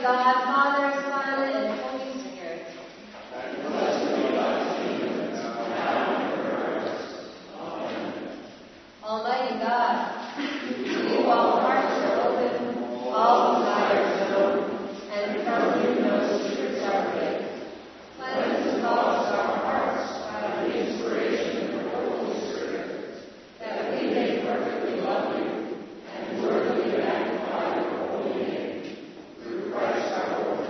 God, Father, Son, and Holy Spirit. And blessed be thy kingdom, now and forever. Amen. Almighty God, to you all hearts are open, all desires known, and from you no secrets are hid. Let us exalt our hearts by the inspiration of the Holy Spirit, that we may perfectly love you and worthily magnify your holy name. Through Christ our Lord.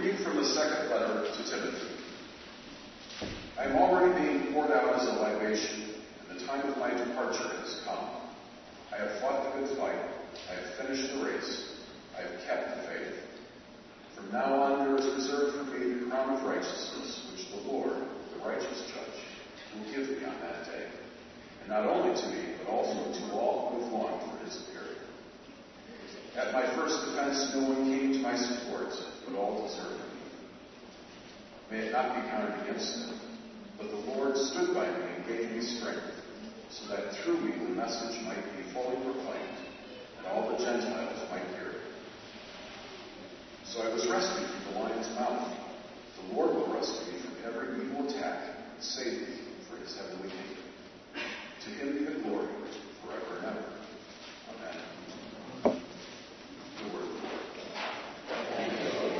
reading from the second letter to Timothy. I am already being poured out as a libation, and the time of my departure has come. I have fought the good fight, I have finished the race, I have kept the faith. From now on there is reserved for me the crown of righteousness, which the Lord, the righteous judge, will give me on that day, and not only to me, but also to all who have longed for his appearing. At my first defense, no one came to my support, but all deserted me. May it not be counted against them, but the Lord stood by me and gave me strength, so that through me the message might be fully proclaimed, and all the Gentiles might hear it. So I was rescued from the lion's mouth. The Lord will rescue me from every evil attack and save me for his heavenly kingdom. To him be the glory forever and ever. Amen. The word of the Lord. Thank you, Lord.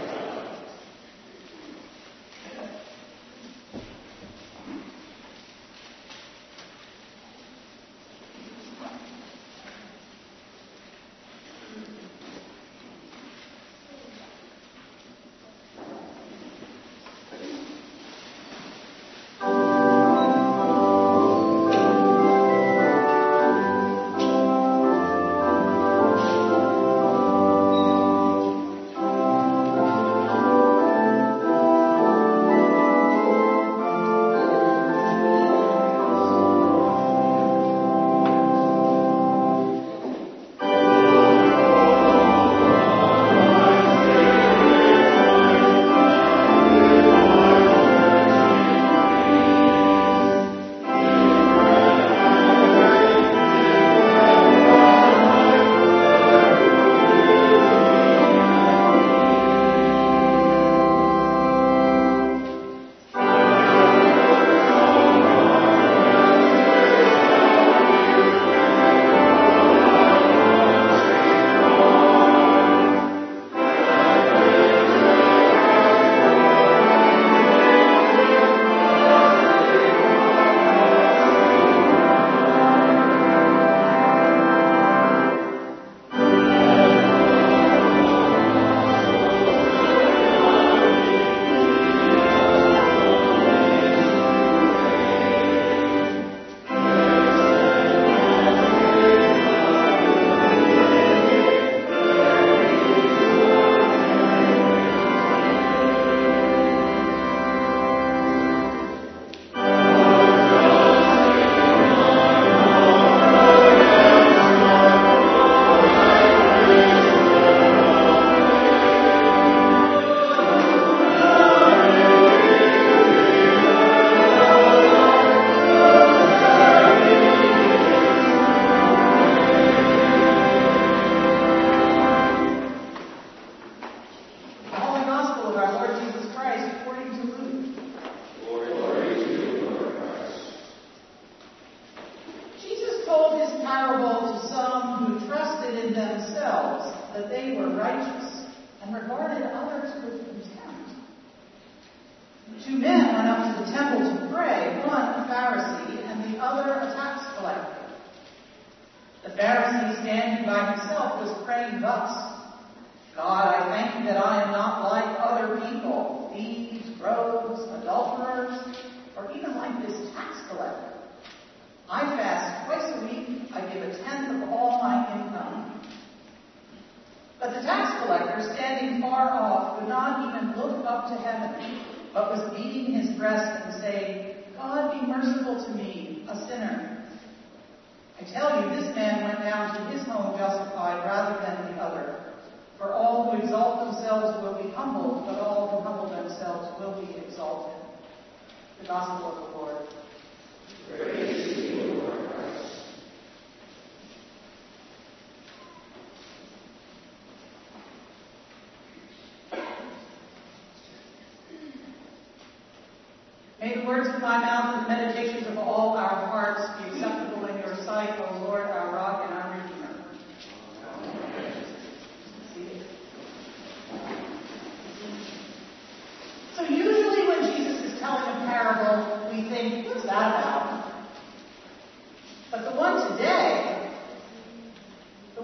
The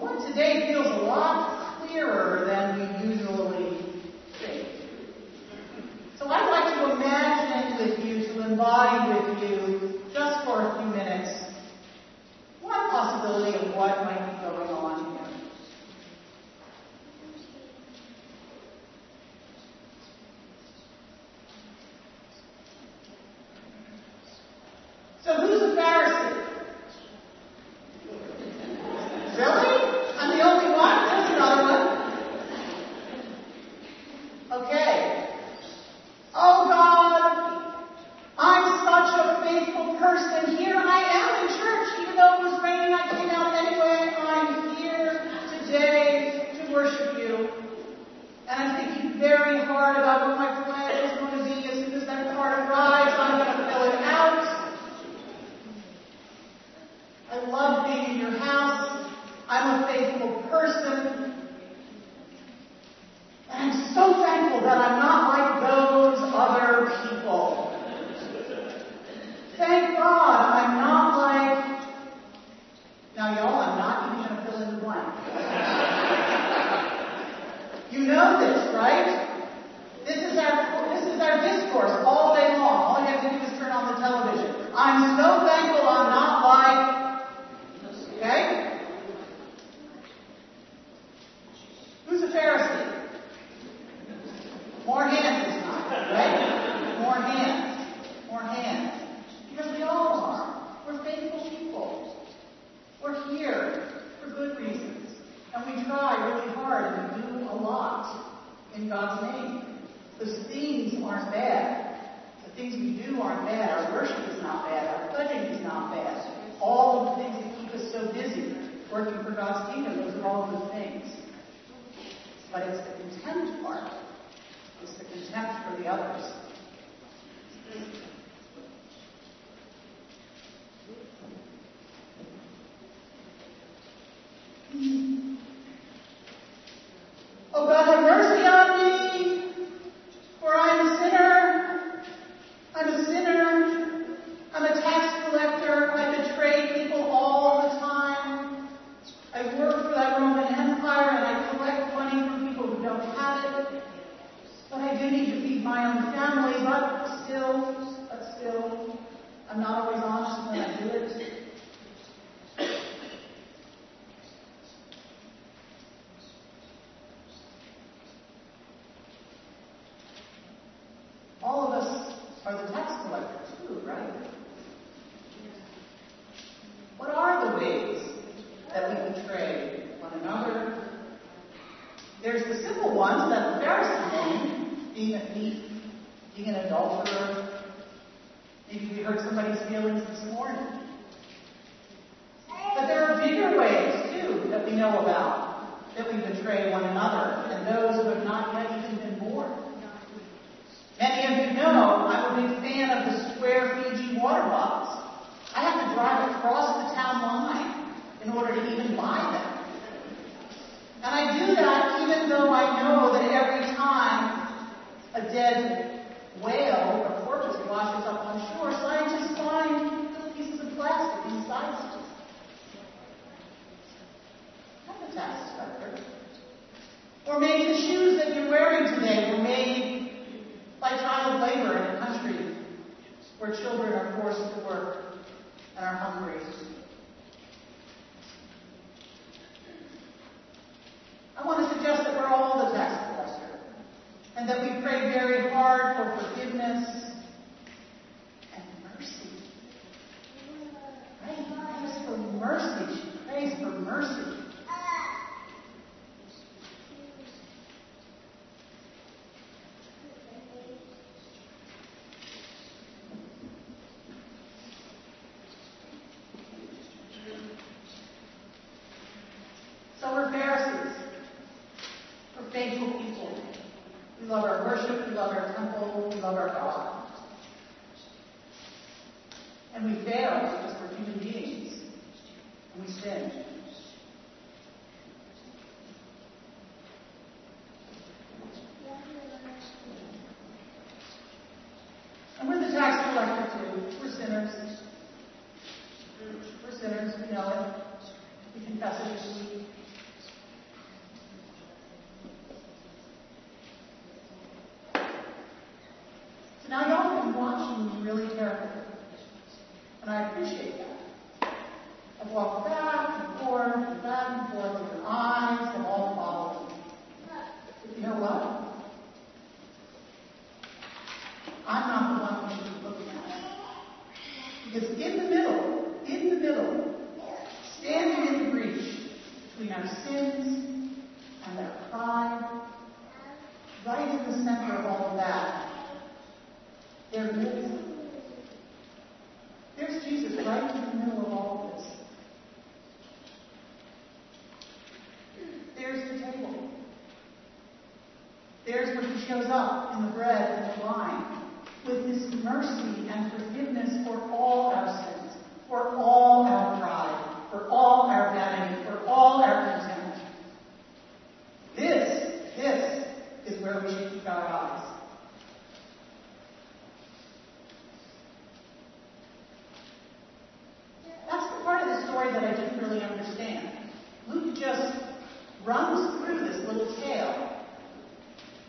one today feels a lot clearer than we usually think. So who's a Pharisee? Really? I'm the only one? That's another one. Okay. Oh God, I'm such a faithful person. Here I am in church. Even though it was raining, I came out anyway. I'm here today to worship you. And I'm thinking very hard about what my plan is going to be. As soon as that card arrives, I'm going to fill it out. I love being in your house. I'm a faithful person. And I'm so thankful that I'm not like those other people. Thank God I'm not like... Now, y'all, I'm not even going to fill in the blank. You know this, right? This is our discourse all day long. All you have to do is turn on the television. I'm so thankful I'm not like... Okay? Who's a Pharisee? More hands this time, right? More hands. More hands. Because we all are. We're faithful people. We're here for good reasons. And we try really hard and we do a lot in God's name. Those things aren't bad. The things we do aren't bad. Our worship is not bad. Our pledging is not bad. All of the things that keep us so busy working for God's kingdom, those are all good things. But it's the contempt part. It's the contempt for the others. Oh God, have mercy on me, for I'm a sinner. I'm a sinner. I'm a tax collector. I betray people all the time. I work for that Roman Empire and I collect money from people who don't have it. But I do need to feed my own family. But still, I'm not always honest when I do it. All of us are the tax collectors too, right? What are the ways that we betray one another? There's the simple ones that the Pharisee named, being a thief, being an adulterer. Maybe we hurt somebody's feelings this morning. But there are bigger ways, too, that we know about, that we betray one another and those who have not yet even been born. Many of you know I'm a big fan of the square Fiji water bottles. I have to drive across the town line in order to even buy them. And I do that even though I know that every time a dead whale or porpoise washes up on shore, scientists find little pieces of plastic inside of it. I'm a tax collector. Or maybe the shoes that you're wearing today were made by child labor in a country where children are forced to work and are hungry. I want to suggest that we're all the tax collector, and that we pray very hard for forgiveness and mercy. Right? Prays for mercy. She prays for mercy. is in the middle, standing in breach between our sins and our pride. Right in the center of all of that, there's Jesus right in the middle of all of this. There's the table. There's where he shows up in the bread and the wine with his mercy and forgiveness for all our sins, for all our pride, for all our vanity, for all our contempt. This is where we should keep our eyes. That's the part of the story that I didn't really understand. Luke just runs through this little tale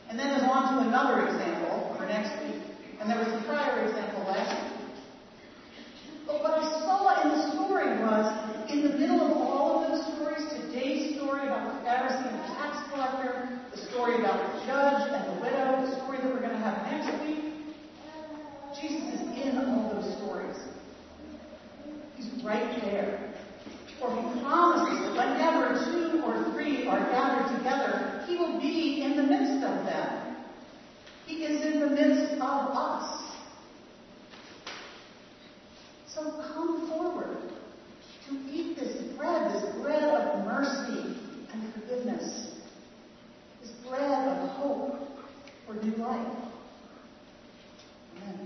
and then is on to another example for next week. And there was a prior example last week. But what I saw in the story was, in the middle of all of those stories, today's story about the Pharisee and the tax collector, the story about the judge and the widow, the story that we're going to have next week, Jesus is in all those stories. He's right there. For he promises that whenever two or three are gathered together, he will be in the midst of them. He is in the midst of us. So come forward to eat this bread of mercy and forgiveness, this bread of hope for new life. Amen.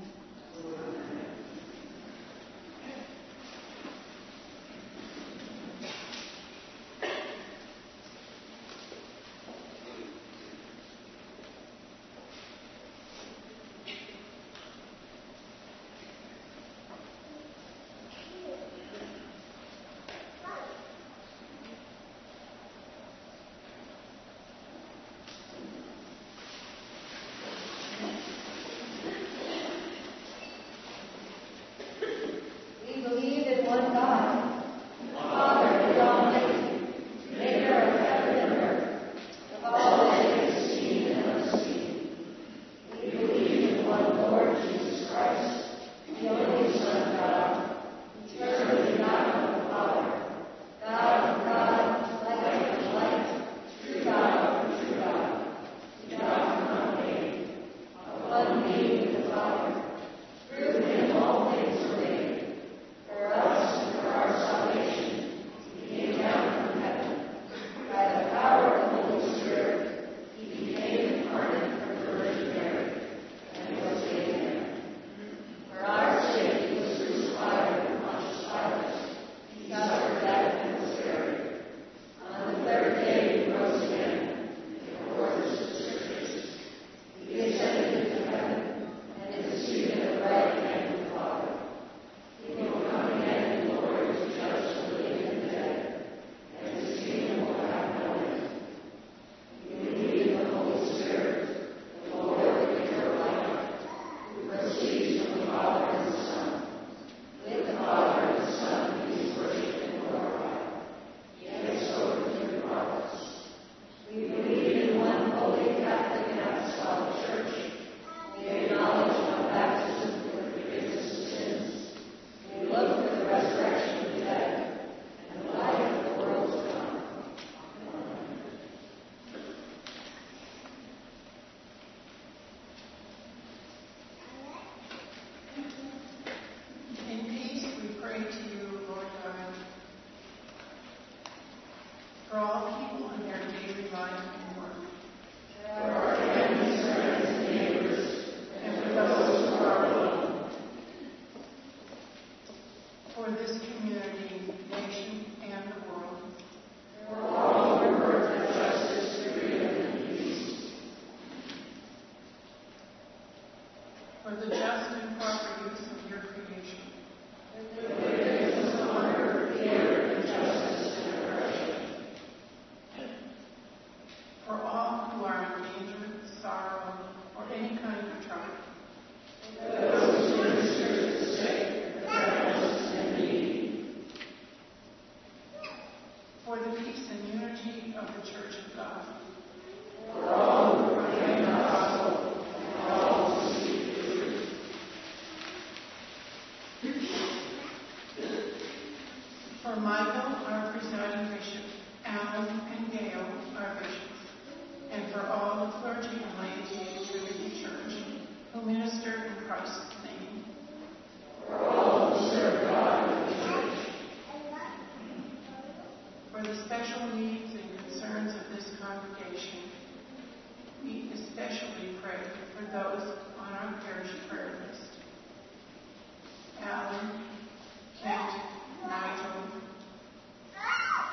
fellow clergy and lay to contribute to church, who minister in Christ's name. For all who serve God and the church. For the special needs and concerns of this congregation, we especially pray for those on our parish prayer list. Alan, Kent, Nigel,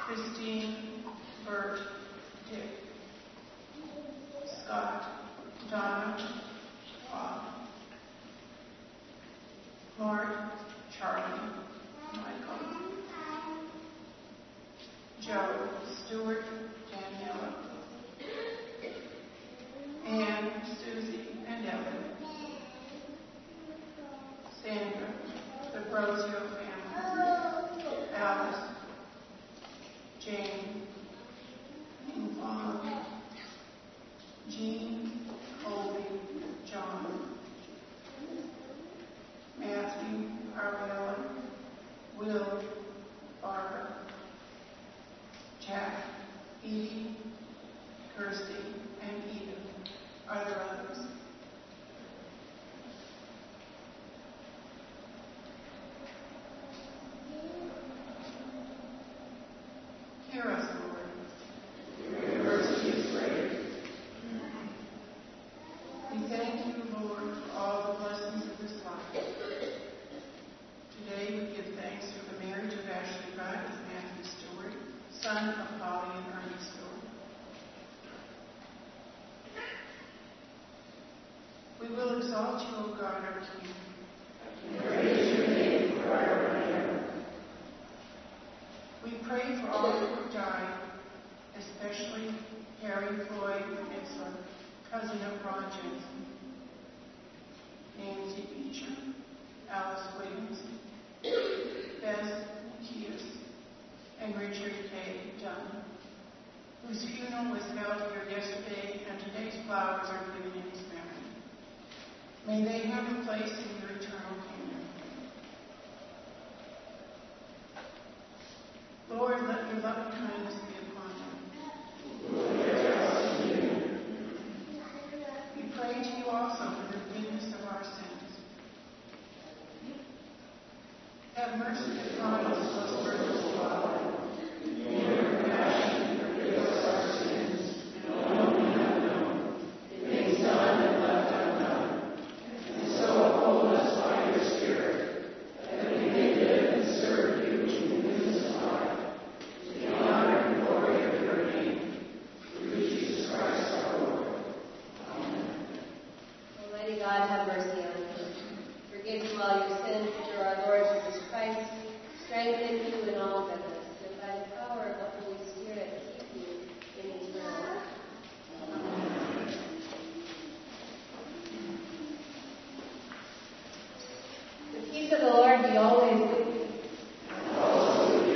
Christine, Bert, Dick, Scott, Donna, Bob, Mark, Charlie, Michael, Joe, Stuart, Daniela, Ann, Susie, and Evan, Sandra, the Brozio family, Alice, Jane, Yvonne, Jean, Colby, John, Matthew, Arvella, Will, Barbara, Jack, Edie, Kirsty, and Edith are there others. Hear us, Lord. Your mercy is great. We thank you, Lord, for all the blessings of this life. Today we give thanks for the marriage of Ashley Rudd with Matthew Stewart, son of Polly and Ernie Stewart. We will exalt you, O God, our King. Praise your name, for our honor. We pray for all who died, especially Harry Floyd, cousin of Ron Jensen, Nancy Beecher, Alice Williams, Bess Matias, and Richard K. Dunn, whose funeral was held here yesterday, and today's flowers are given in his memory. May they have a place in your eternal kingdom. Lord, let your loving kindness be upon them. Pray to you also for the forgiveness of our sins. Have mercy upon us, most merciful Father. In your compassion, forgive us our sins, known and unknown, things done and left undone, and so uphold us by your Spirit, that we may live and serve you in the newness of life, to the honor and glory of your name, through Jesus Christ our Lord. May God have mercy on you, forgive you all your sins through our Lord Jesus Christ, strengthen you in all goodness, and by the power of the Holy Spirit, keep you in eternal life. Amen. The peace of the Lord be always with you. And also with you.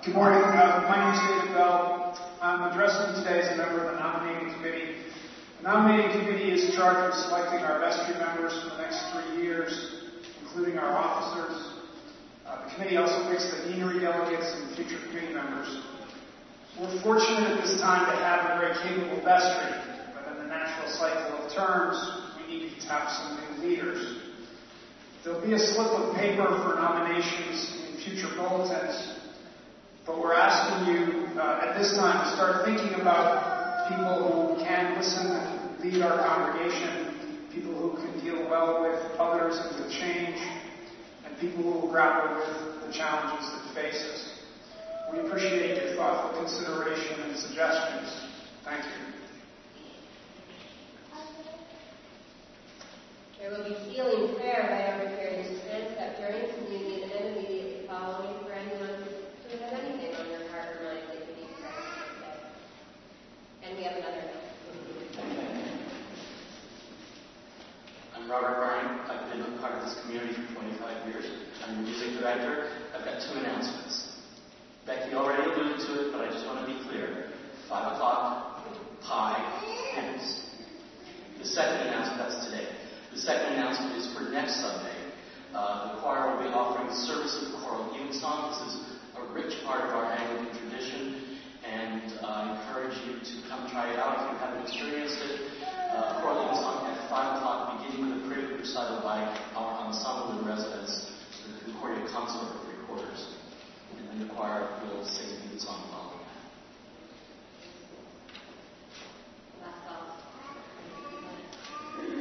Good morning. My name is David Bell. I'm addressing today as a member of the nominating committee. The nominating committee is charged with selecting our best 3 members for the next 3 years, including our officers. The committee also picks the deanery delegates and future committee members. We're fortunate at this time to have a very capable vestry, but in the natural cycle of terms, we need to tap some new leaders. There'll be a slip of paper for nominations in future bulletins, but we're asking you at this time to start thinking about people who can listen and lead our congregation, people who can deal well with others and with change, and people who will grapple with the challenges that face us. We appreciate your thoughtful consideration and suggestions. Thank you. There will be healing prayer by our various friends that during communion and immediately following for anyone who has anything on their heart or mind that they need to today. And we have another announcement. I'm Robert Barney. I've been a part of this community for 25 years. I'm the music director. I've got 2 announcements. Becky already alluded to it, but I just want to be clear. 5 o'clock, pie, hymns. The second announcement, that's today. The second announcement is for next Sunday. The choir will be offering the service of the choral hymn song. This is a rich part of our Anglican tradition, and I encourage you to come try it out if you haven't experienced it. Choral hymn song at 5 o'clock, beginning with a prayer recital by our ensemble in residence, the Concordia Consort of Recorders, and then the choir will sing the song following that. Last song.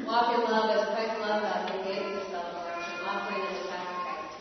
Walk in love as Christ loved us and gave himself for us, and offering us the sacrifice.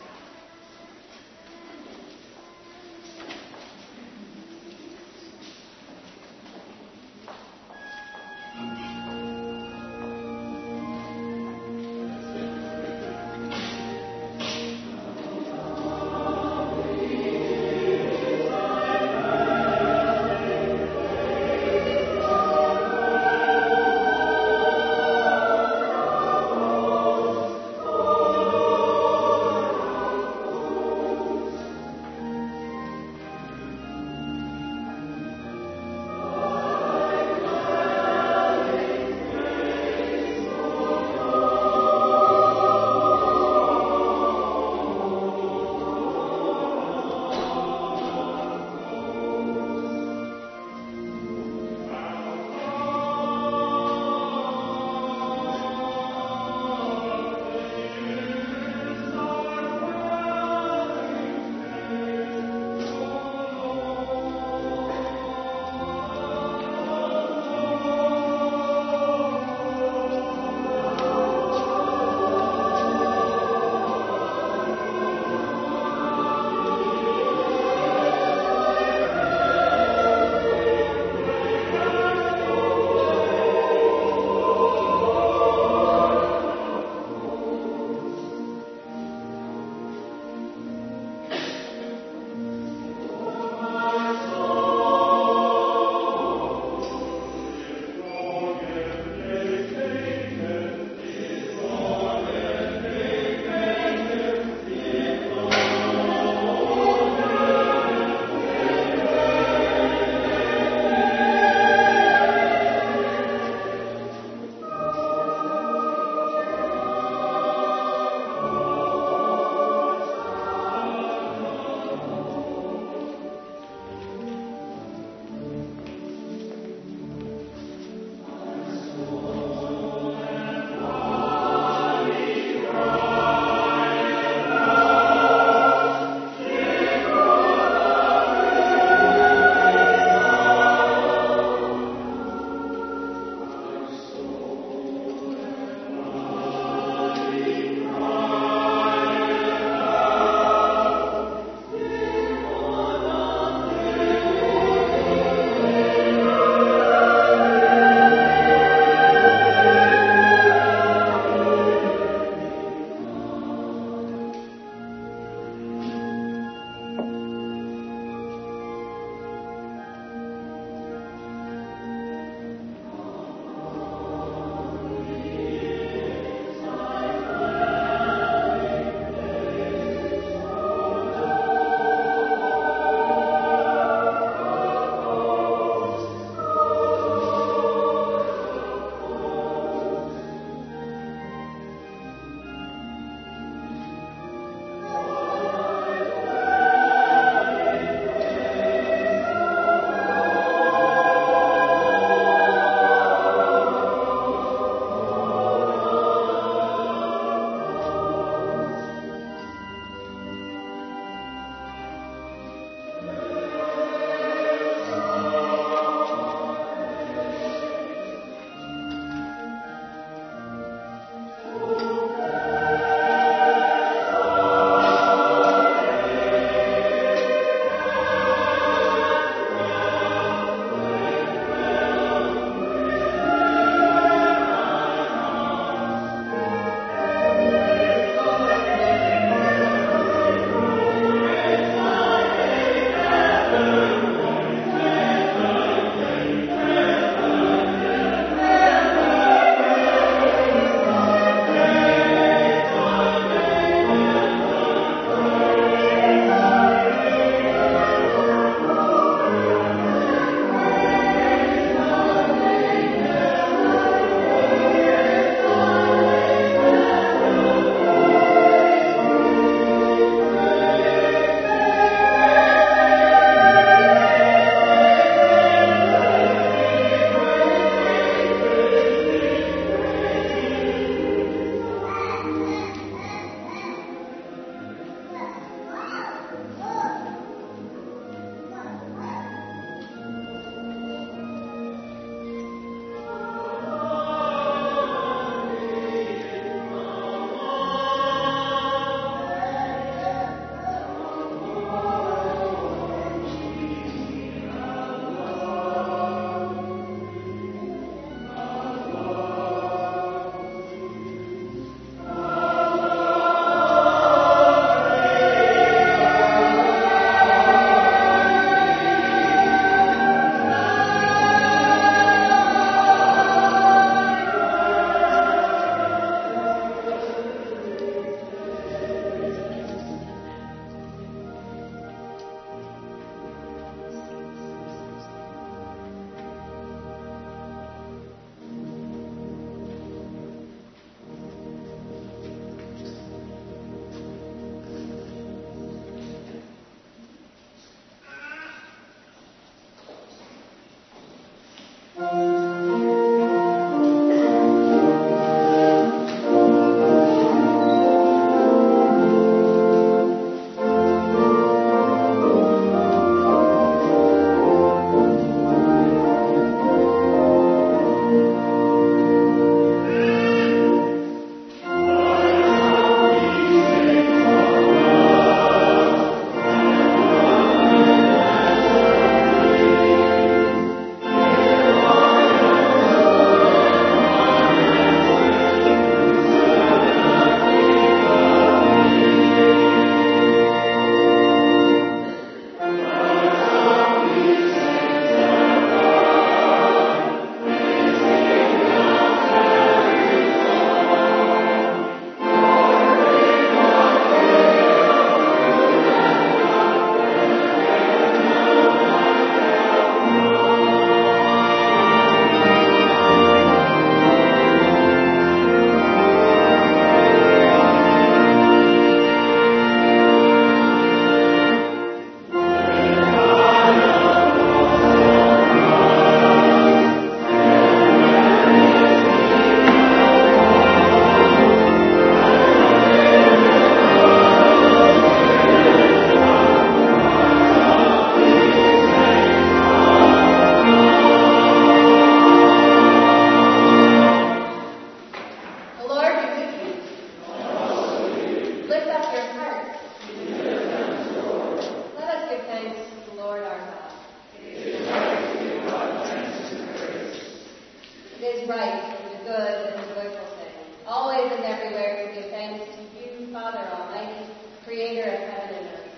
right and the good and the joyful thing, always and everywhere we give thanks to you, Father Almighty, Creator of heaven and earth.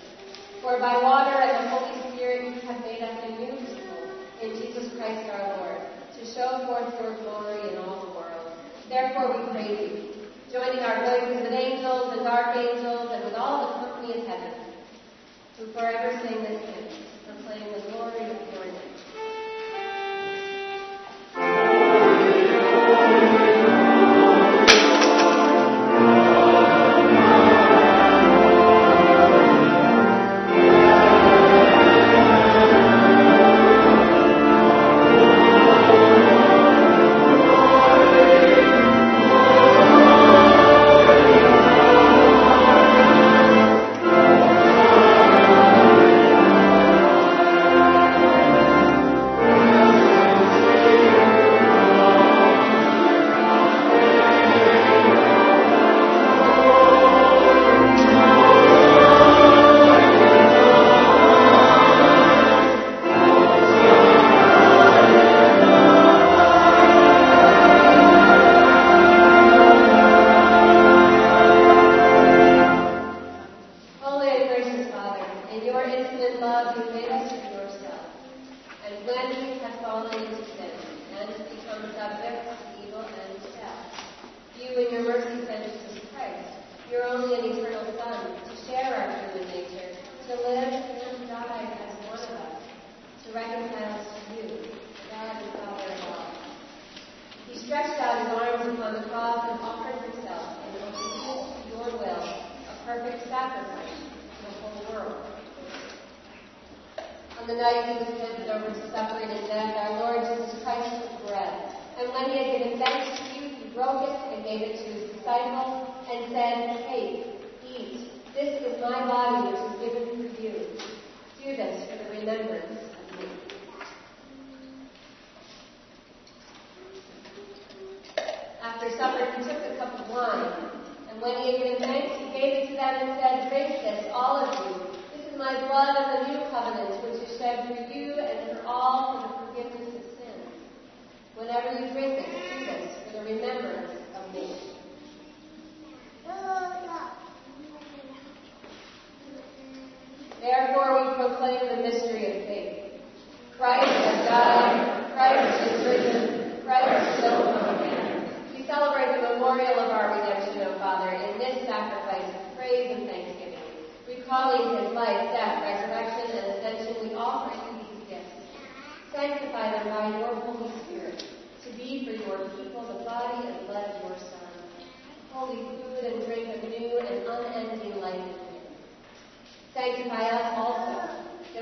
For by water and the Holy Spirit you have made us a new people in Jesus Christ our Lord, to show forth your glory in all the world. Therefore we praise you, joining our voices with angels and archangels and with all the company of heaven, who forever sing this hymn, proclaim the glory of your name.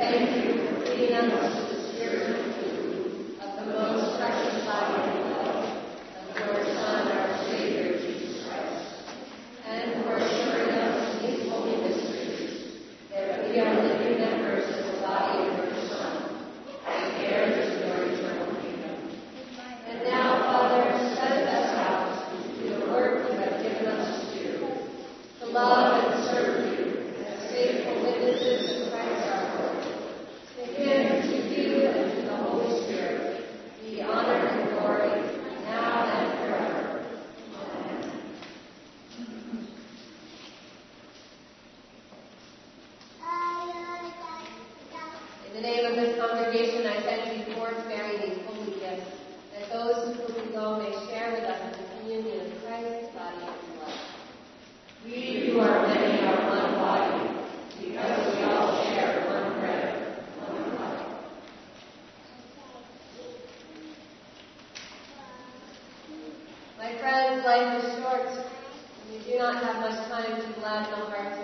thank you for leading us to the spiritual truth of the most precious body and blood of your Son, our Savior, Jesus Christ, and for assuring us these holy mysteries, that we are living members of the body of your Son, and heirs of your eternal kingdom. And now, Father, send us out to do the work you have given us to do, to love and serve you as faithful witnesses of Christ our Lord. Again, to you and to the Holy Spirit, be honor and glory, now and forever. Amen. In the name of this congregation, I thank you for bearing these holy gifts, that those who will go may share with us in the communion of Christ's body and blood. We who are many are one body, because we all share one bread, one cup. My friends, life is short, and we do not have much time to gladden our hearts.